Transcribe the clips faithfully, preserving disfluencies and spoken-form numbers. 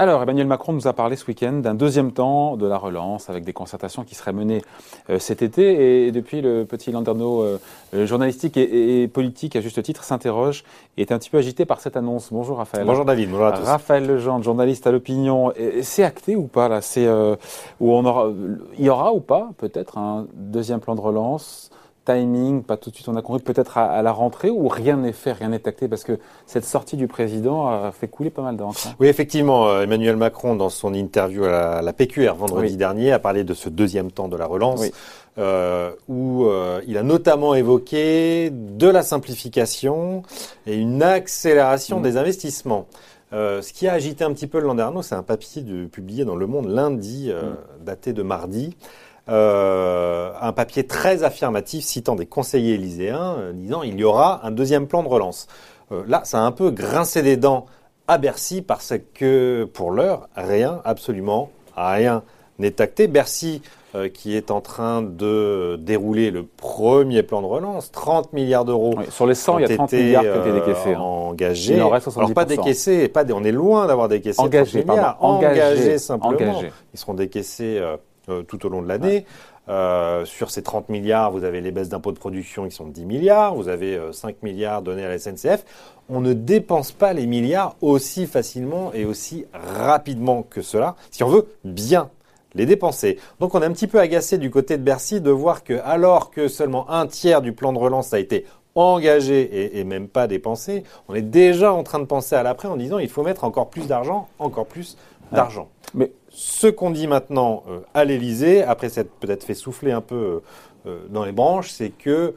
Alors, Emmanuel Macron nous a parlé ce week-end d'un deuxième temps de la relance avec des concertations qui seraient menées euh, cet été. Et depuis, le petit Landerneau euh, journalistique et, et politique, à juste titre, s'interroge et est un petit peu agité par cette annonce. Bonjour Raphaël. Bonjour David, bonjour à tous. Raphaël Legendre, journaliste à l'Opinion. Et, et c'est acté ou pas là c'est, euh, où on aura, il y aura ou pas peut-être un deuxième plan de relance? Timing, pas tout de suite, on a compris, peut-être à, à la rentrée, ou rien n'est fait, rien n'est acté, parce que cette sortie du président a fait couler pas mal d'encre. Hein. Oui, effectivement, Emmanuel Macron, dans son interview à la, à la P Q R vendredi oui. dernier, a parlé de ce deuxième temps de la relance, oui. euh, où euh, il a notamment évoqué de la simplification et une accélération mmh. des investissements. Euh, ce qui a agité un petit peu le Landerneau, c'est un papier de, publié dans Le Monde lundi, euh, mmh. daté de mardi, Euh, un papier très affirmatif citant des conseillers élyséens euh, disant il y aura un deuxième plan de relance. Euh, là, ça a un peu grincé des dents à Bercy parce que pour l'heure, rien, absolument rien n'est acté. Bercy euh, qui est en train de dérouler le premier plan de relance, trente milliards d'euros. Oui, sur les cent, il y a trente milliards qui ont été décaissés. Hein. Engagés. Il en reste soixante-dix pour cent. Alors pas décaissés, pas dé- on est loin d'avoir décaissé engagé, trente milliards. Engagés, engagés simplement. Engagé. Ils seront décaissés Euh, Euh, tout au long de l'année. Ouais. Euh, sur ces trente milliards, vous avez les baisses d'impôts de production qui sont de dix milliards. Vous avez euh, cinq milliards donnés à la S N C F. On ne dépense pas les milliards aussi facilement et aussi rapidement que cela, si on veut bien les dépenser. Donc on est un petit peu agacé du côté de Bercy de voir que, alors que seulement un tiers du plan de relance a été engagé et, et même pas dépensé, on est déjà en train de penser à l'après en disant il faut mettre encore plus d'argent, encore plus d'argent. Ouais. Mais ce qu'on dit maintenant euh, à l'Élysée, après s'être peut-être fait souffler un peu euh, dans les branches, c'est que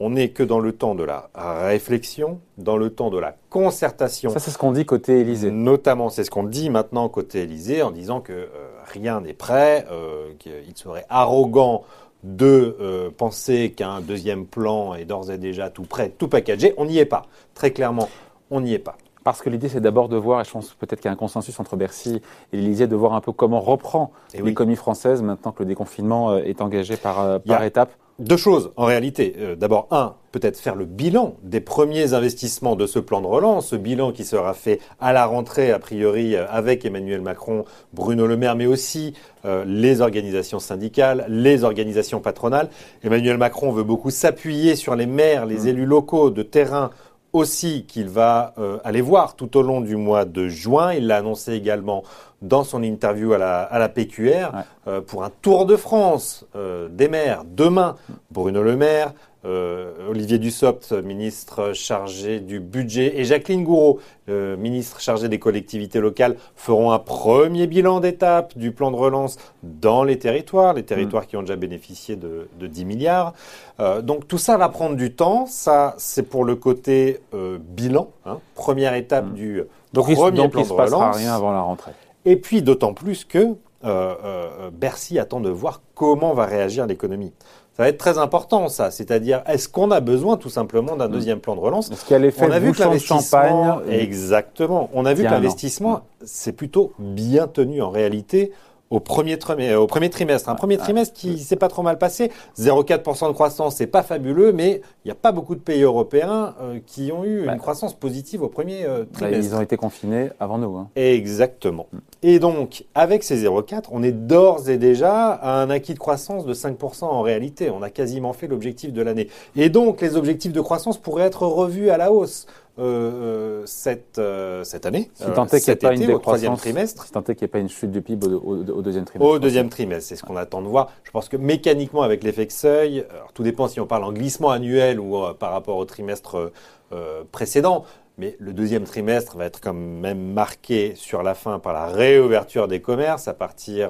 on n'est que dans le temps de la réflexion, dans le temps de la concertation. Ça, c'est ce qu'on dit côté Élysée. Notamment, c'est ce qu'on dit maintenant côté Élysée en disant que euh, rien n'est prêt, euh, qu'il serait arrogant de euh, penser qu'un deuxième plan est d'ores et déjà tout prêt, tout packagé. On n'y est pas. Très clairement, on n'y est pas. Parce que l'idée, c'est d'abord de voir, et je pense peut-être qu'il y a un consensus entre Bercy et l'Élysée, de voir un peu comment reprend et l'économie oui. française maintenant que le déconfinement est engagé par, par étapes. Deux choses, en réalité. Euh, d'abord, un, peut-être faire le bilan des premiers investissements de ce plan de relance, ce bilan qui sera fait à la rentrée, a priori, avec Emmanuel Macron, Bruno Le Maire, mais aussi euh, les organisations syndicales, les organisations patronales. Emmanuel Macron veut beaucoup s'appuyer sur les maires, les mmh. élus locaux de terrain, aussi qu'il va euh, aller voir tout au long du mois de juin. Il l'a annoncé également dans son interview à la, à la P Q R ouais. euh, pour un tour de France euh, des maires. Demain, Bruno Le Maire, euh, Olivier Dussopt, ministre chargé du budget, et Jacqueline Gouraud, euh, ministre chargée des collectivités locales, feront un premier bilan d'étape du plan de relance dans les territoires, les territoires mmh. qui ont déjà bénéficié de, de dix milliards. Euh, donc tout ça va prendre du temps. Ça, c'est pour le côté euh, bilan, hein, première étape mmh. du donc, premier donc, plan de relance. Donc il ne se passera rien avant la rentrée. Et puis d'autant plus que euh, euh, Bercy attend de voir comment va réagir l'économie. Ça va être très important, ça. C'est-à-dire, est-ce qu'on a besoin tout simplement d'un deuxième plan de relance ? Est-ce qu'il y a l'effet de bouchon de champagne ? Exactement. On a vu que l'investissement s'est plutôt bien tenu en réalité au premier, au premier trimestre. Un premier trimestre qui s'est pas trop mal passé. zéro virgule quatre pour cent de croissance, c'est pas fabuleux, mais il n'y a pas beaucoup de pays européens euh, qui ont eu bah, une croissance positive au premier euh, trimestre. Bah, ils ont été confinés avant nous. Hein. Exactement. Et donc, avec ces zéro virgule quatre, on est d'ores et déjà à un acquis de croissance de cinq pour cent en réalité. On a quasiment fait l'objectif de l'année. Et donc, les objectifs de croissance pourraient être revus à la hausse euh, cette, euh, cette année, si tant est qu'il n'y a pas une décroissance au troisième trimestre. Si tant est qu'il n'y a pas une chute du P I B au, au, au deuxième trimestre. Au deuxième trimestre, c'est ce qu'on attend de voir. Je pense que mécaniquement, avec l'effet seuil, alors, tout dépend si on parle en glissement annuel ou euh, par rapport au trimestre euh, précédent, mais le deuxième trimestre va être quand même marqué sur la fin par la réouverture des commerces à partir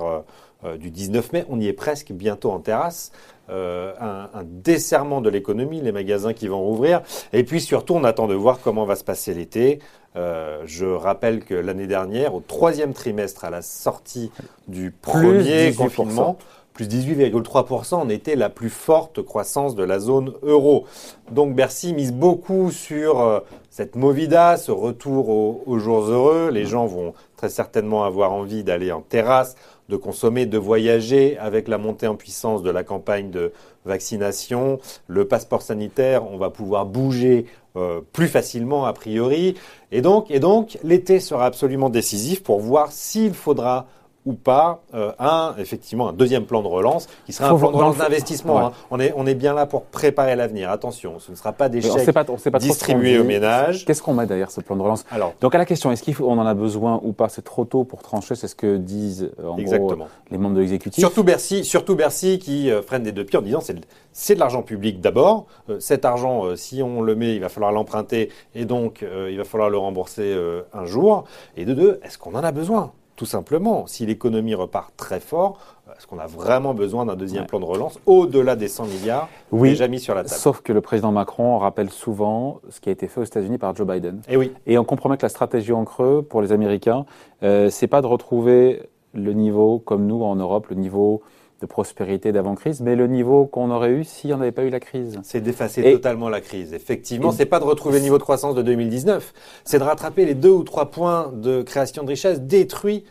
euh, du dix-neuf mai. On y est presque bientôt en terrasse. Euh, un, un desserrement de l'économie, les magasins qui vont rouvrir. Et puis surtout, on attend de voir comment va se passer l'été. Euh, je rappelle que l'année dernière, au troisième trimestre, à la sortie du premier confinement, plus dix-huit virgule trois pour cent en était la plus forte croissance de la zone euro. Donc Bercy mise beaucoup sur euh, cette Movida, ce retour aux, aux jours heureux. Les gens vont très certainement avoir envie d'aller en terrasse, de consommer, de voyager avec la montée en puissance de la campagne de vaccination. Le passeport sanitaire, on va pouvoir bouger euh, plus facilement a priori. Et donc, et donc, l'été sera absolument décisif pour voir s'il faudra ou pas euh, un, effectivement, un deuxième plan de relance qui sera un plan de relance d'investissement. Ouais. Hein. On est, on est bien là pour préparer l'avenir. Attention, ce ne sera pas des chèques distribués aux ménages. Qu'est-ce qu'on met derrière ce plan de relance ? Alors, donc à la question, est-ce qu'on en a besoin ou pas ? C'est trop tôt pour trancher, c'est ce que disent euh, en exactement. gros les membres de l'exécutif. Surtout Bercy, surtout Bercy qui euh, freine des deux pieds en disant c'est, c'est de l'argent public d'abord. Euh, cet argent, euh, si on le met, il va falloir l'emprunter et donc euh, il va falloir le rembourser euh, un jour. Et de deux, est-ce qu'on en a besoin ? Tout simplement, si l'économie repart très fort, est-ce qu'on a vraiment besoin d'un deuxième ouais. plan de relance au-delà des cent milliards oui, déjà mis sur la table ? Sauf que le président Macron rappelle souvent ce qui a été fait aux États-Unis par Joe Biden. Et, oui. Et on comprend que la stratégie en creux pour les Américains, euh, c'est pas de retrouver le niveau, comme nous en Europe, le niveau de prospérité d'avant-crise, mais le niveau qu'on aurait eu s'il n'y en avait pas eu la crise. C'est d'effacer et totalement la crise. Effectivement, ce n'est pas de retrouver le niveau de croissance de deux mille dix-neuf, c'est de rattraper les deux ou trois points de création de richesse détruits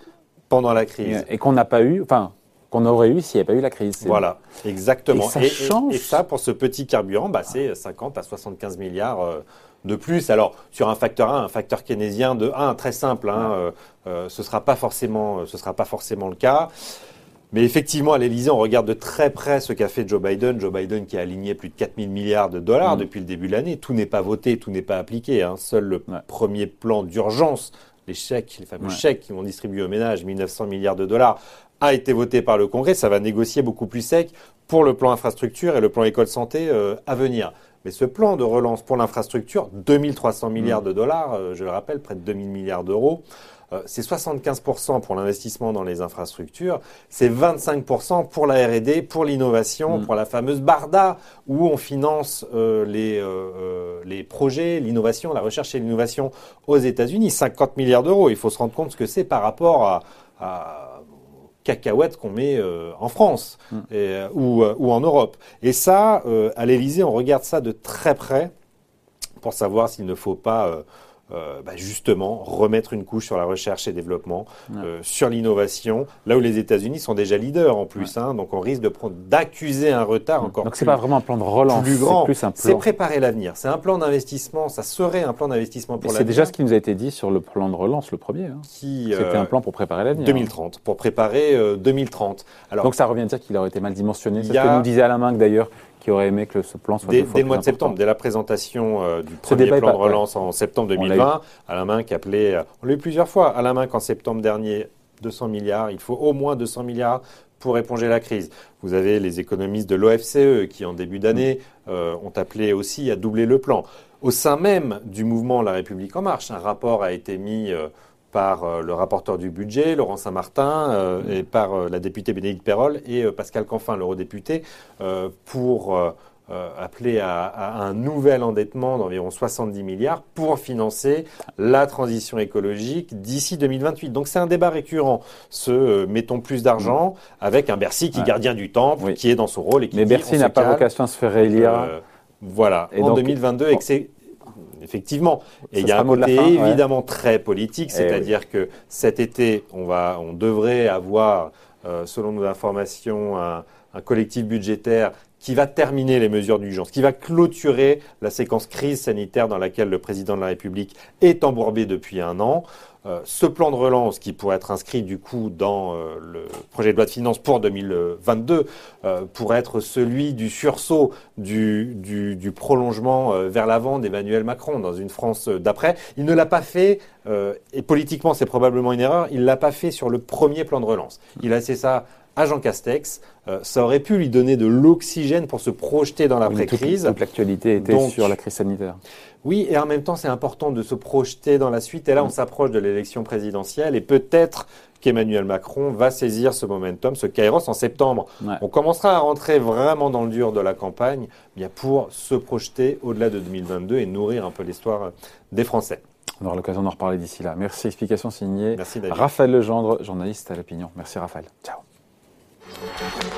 pendant la crise. Et qu'on n'a pas eu, enfin, qu'on aurait eu s'il n'y avait pas eu la crise. Voilà, exactement. Et ça, et, change. Et, et ça pour ce petit carburant, bah, c'est cinquante à soixante-quinze milliards euh, de plus. Alors, sur un facteur un, un facteur keynésien de un, très simple, hein, ouais. euh, euh, ce ne sera pas forcément, euh, ce sera pas forcément le cas. Mais effectivement, à l'Élysée, on regarde de très près ce qu'a fait Joe Biden. Joe Biden qui a aligné plus de quatre mille milliards de dollars mmh. depuis le début de l'année. Tout n'est pas voté, tout n'est pas appliqué. Hein. Seul le ouais. premier plan d'urgence, les chèques, les fameux ouais. chèques qui vont distribuer aux ménages, mille neuf cents milliards de dollars, a été voté par le Congrès. Ça va négocier beaucoup plus sec pour le plan infrastructure et le plan école-santé euh, à venir. Mais ce plan de relance pour l'infrastructure, deux mille trois cents milliards mmh. de dollars, euh, je le rappelle, près de deux mille milliards d'euros, euh, c'est soixante-quinze pour cent pour l'investissement dans les infrastructures, c'est vingt-cinq pour cent pour la R et D, pour l'innovation, mmh. pour la fameuse Barda, où on finance euh, les, euh, les projets, l'innovation, la recherche et l'innovation aux États-Unis, cinquante milliards d'euros. Il faut se rendre compte ce que c'est par rapport à... à cacahuètes qu'on met euh, en France mm. et, euh, ou, euh, ou en Europe. Et ça, euh, à l'Élysée, on regarde ça de très près pour savoir s'il ne faut pas euh, euh, bah justement remettre une couche sur la recherche et développement, mm. euh, sur l'innovation, là où les États-Unis sont déjà leaders en plus. Mm. Hein, donc on risque de prendre, d'accuser un retard mm. encore donc plus. Donc c'est pas vraiment un plan de relance, plus grand. C'est plus un plan. C'est préparer l'avenir. C'est un plan d'investissement. Ça serait un plan d'investissement pour et l'avenir. C'est déjà ce qui nous a été dit sur le plan de relance, le premier. Hein. Qui, C'était euh, un plan pour préparer l'avenir. deux mille trente, hein. Pour préparer euh, deux mille trente. Alors, donc ça revient à dire qu'il aurait été mal dimensionné. C'est ce que nous disait Alain Minc d'ailleurs, qui aurait aimé que ce plan soit dès, dès le mois de septembre, dès la présentation euh, du premier plan pas, de relance ouais. en septembre deux mille vingt, Alain Minc appelait, euh, on l'a eu plusieurs fois, Alain Minc en septembre dernier, deux cents milliards, il faut au moins deux cents milliards pour éponger la crise. Vous avez les économistes de l'O F C E qui, en début d'année, euh, ont appelé aussi à doubler le plan. Au sein même du mouvement La République en marche, un rapport a été mis euh, par euh, le rapporteur du budget, Laurent Saint-Martin, euh, mmh. et par euh, la députée Bénédicte Perrol et euh, Pascal Canfin, l'eurodéputé, euh, pour euh, euh, appeler à, à un nouvel endettement d'environ soixante-dix milliards pour financer la transition écologique d'ici deux mille vingt-huit. Donc c'est un débat récurrent, ce euh, mettons plus d'argent, mmh. avec un Bercy qui est ouais. gardien du temple, oui. qui est dans son rôle et qui Mais dit, Bercy n'a pas calme, vocation à se faire réélire. Euh, voilà, et en donc, deux mille vingt-deux, bon. excès... Effectivement. Et il y a un côté fin, évidemment ouais. très politique, c'est-à-dire oui. que cet été, on, va, on devrait avoir, euh, selon nos informations, un, un collectif budgétaire qui va terminer les mesures d'urgence, qui va clôturer la séquence crise sanitaire dans laquelle le président de la République est embourbé depuis un an. Euh, ce plan de relance qui pourrait être inscrit du coup dans euh, le projet de loi de finances pour deux mille vingt-deux euh, pourrait être celui du sursaut, du, du, du prolongement euh, vers l'avant d'Emmanuel Macron dans une France euh, d'après. Il ne l'a pas fait, euh, et politiquement c'est probablement une erreur, il ne l'a pas fait sur le premier plan de relance. Il a laissé ça à Jean Castex, euh, ça aurait pu lui donner de l'oxygène pour se projeter dans l'après-crise. Toute, toute l'actualité était donc sur la crise sanitaire. Oui, et en même temps, c'est important de se projeter dans la suite. Et là, on s'approche de l'élection présidentielle et peut-être qu'Emmanuel Macron va saisir ce momentum, ce kairos en septembre. Ouais. On commencera à rentrer vraiment dans le dur de la campagne bien pour se projeter au-delà de deux mille vingt-deux et nourrir un peu l'histoire des Français. On aura l'occasion d'en reparler d'ici là. Merci. Explication signée. Merci David. Raphaël Legendre, journaliste à l'Opinion. Merci Raphaël. Ciao. Thank you.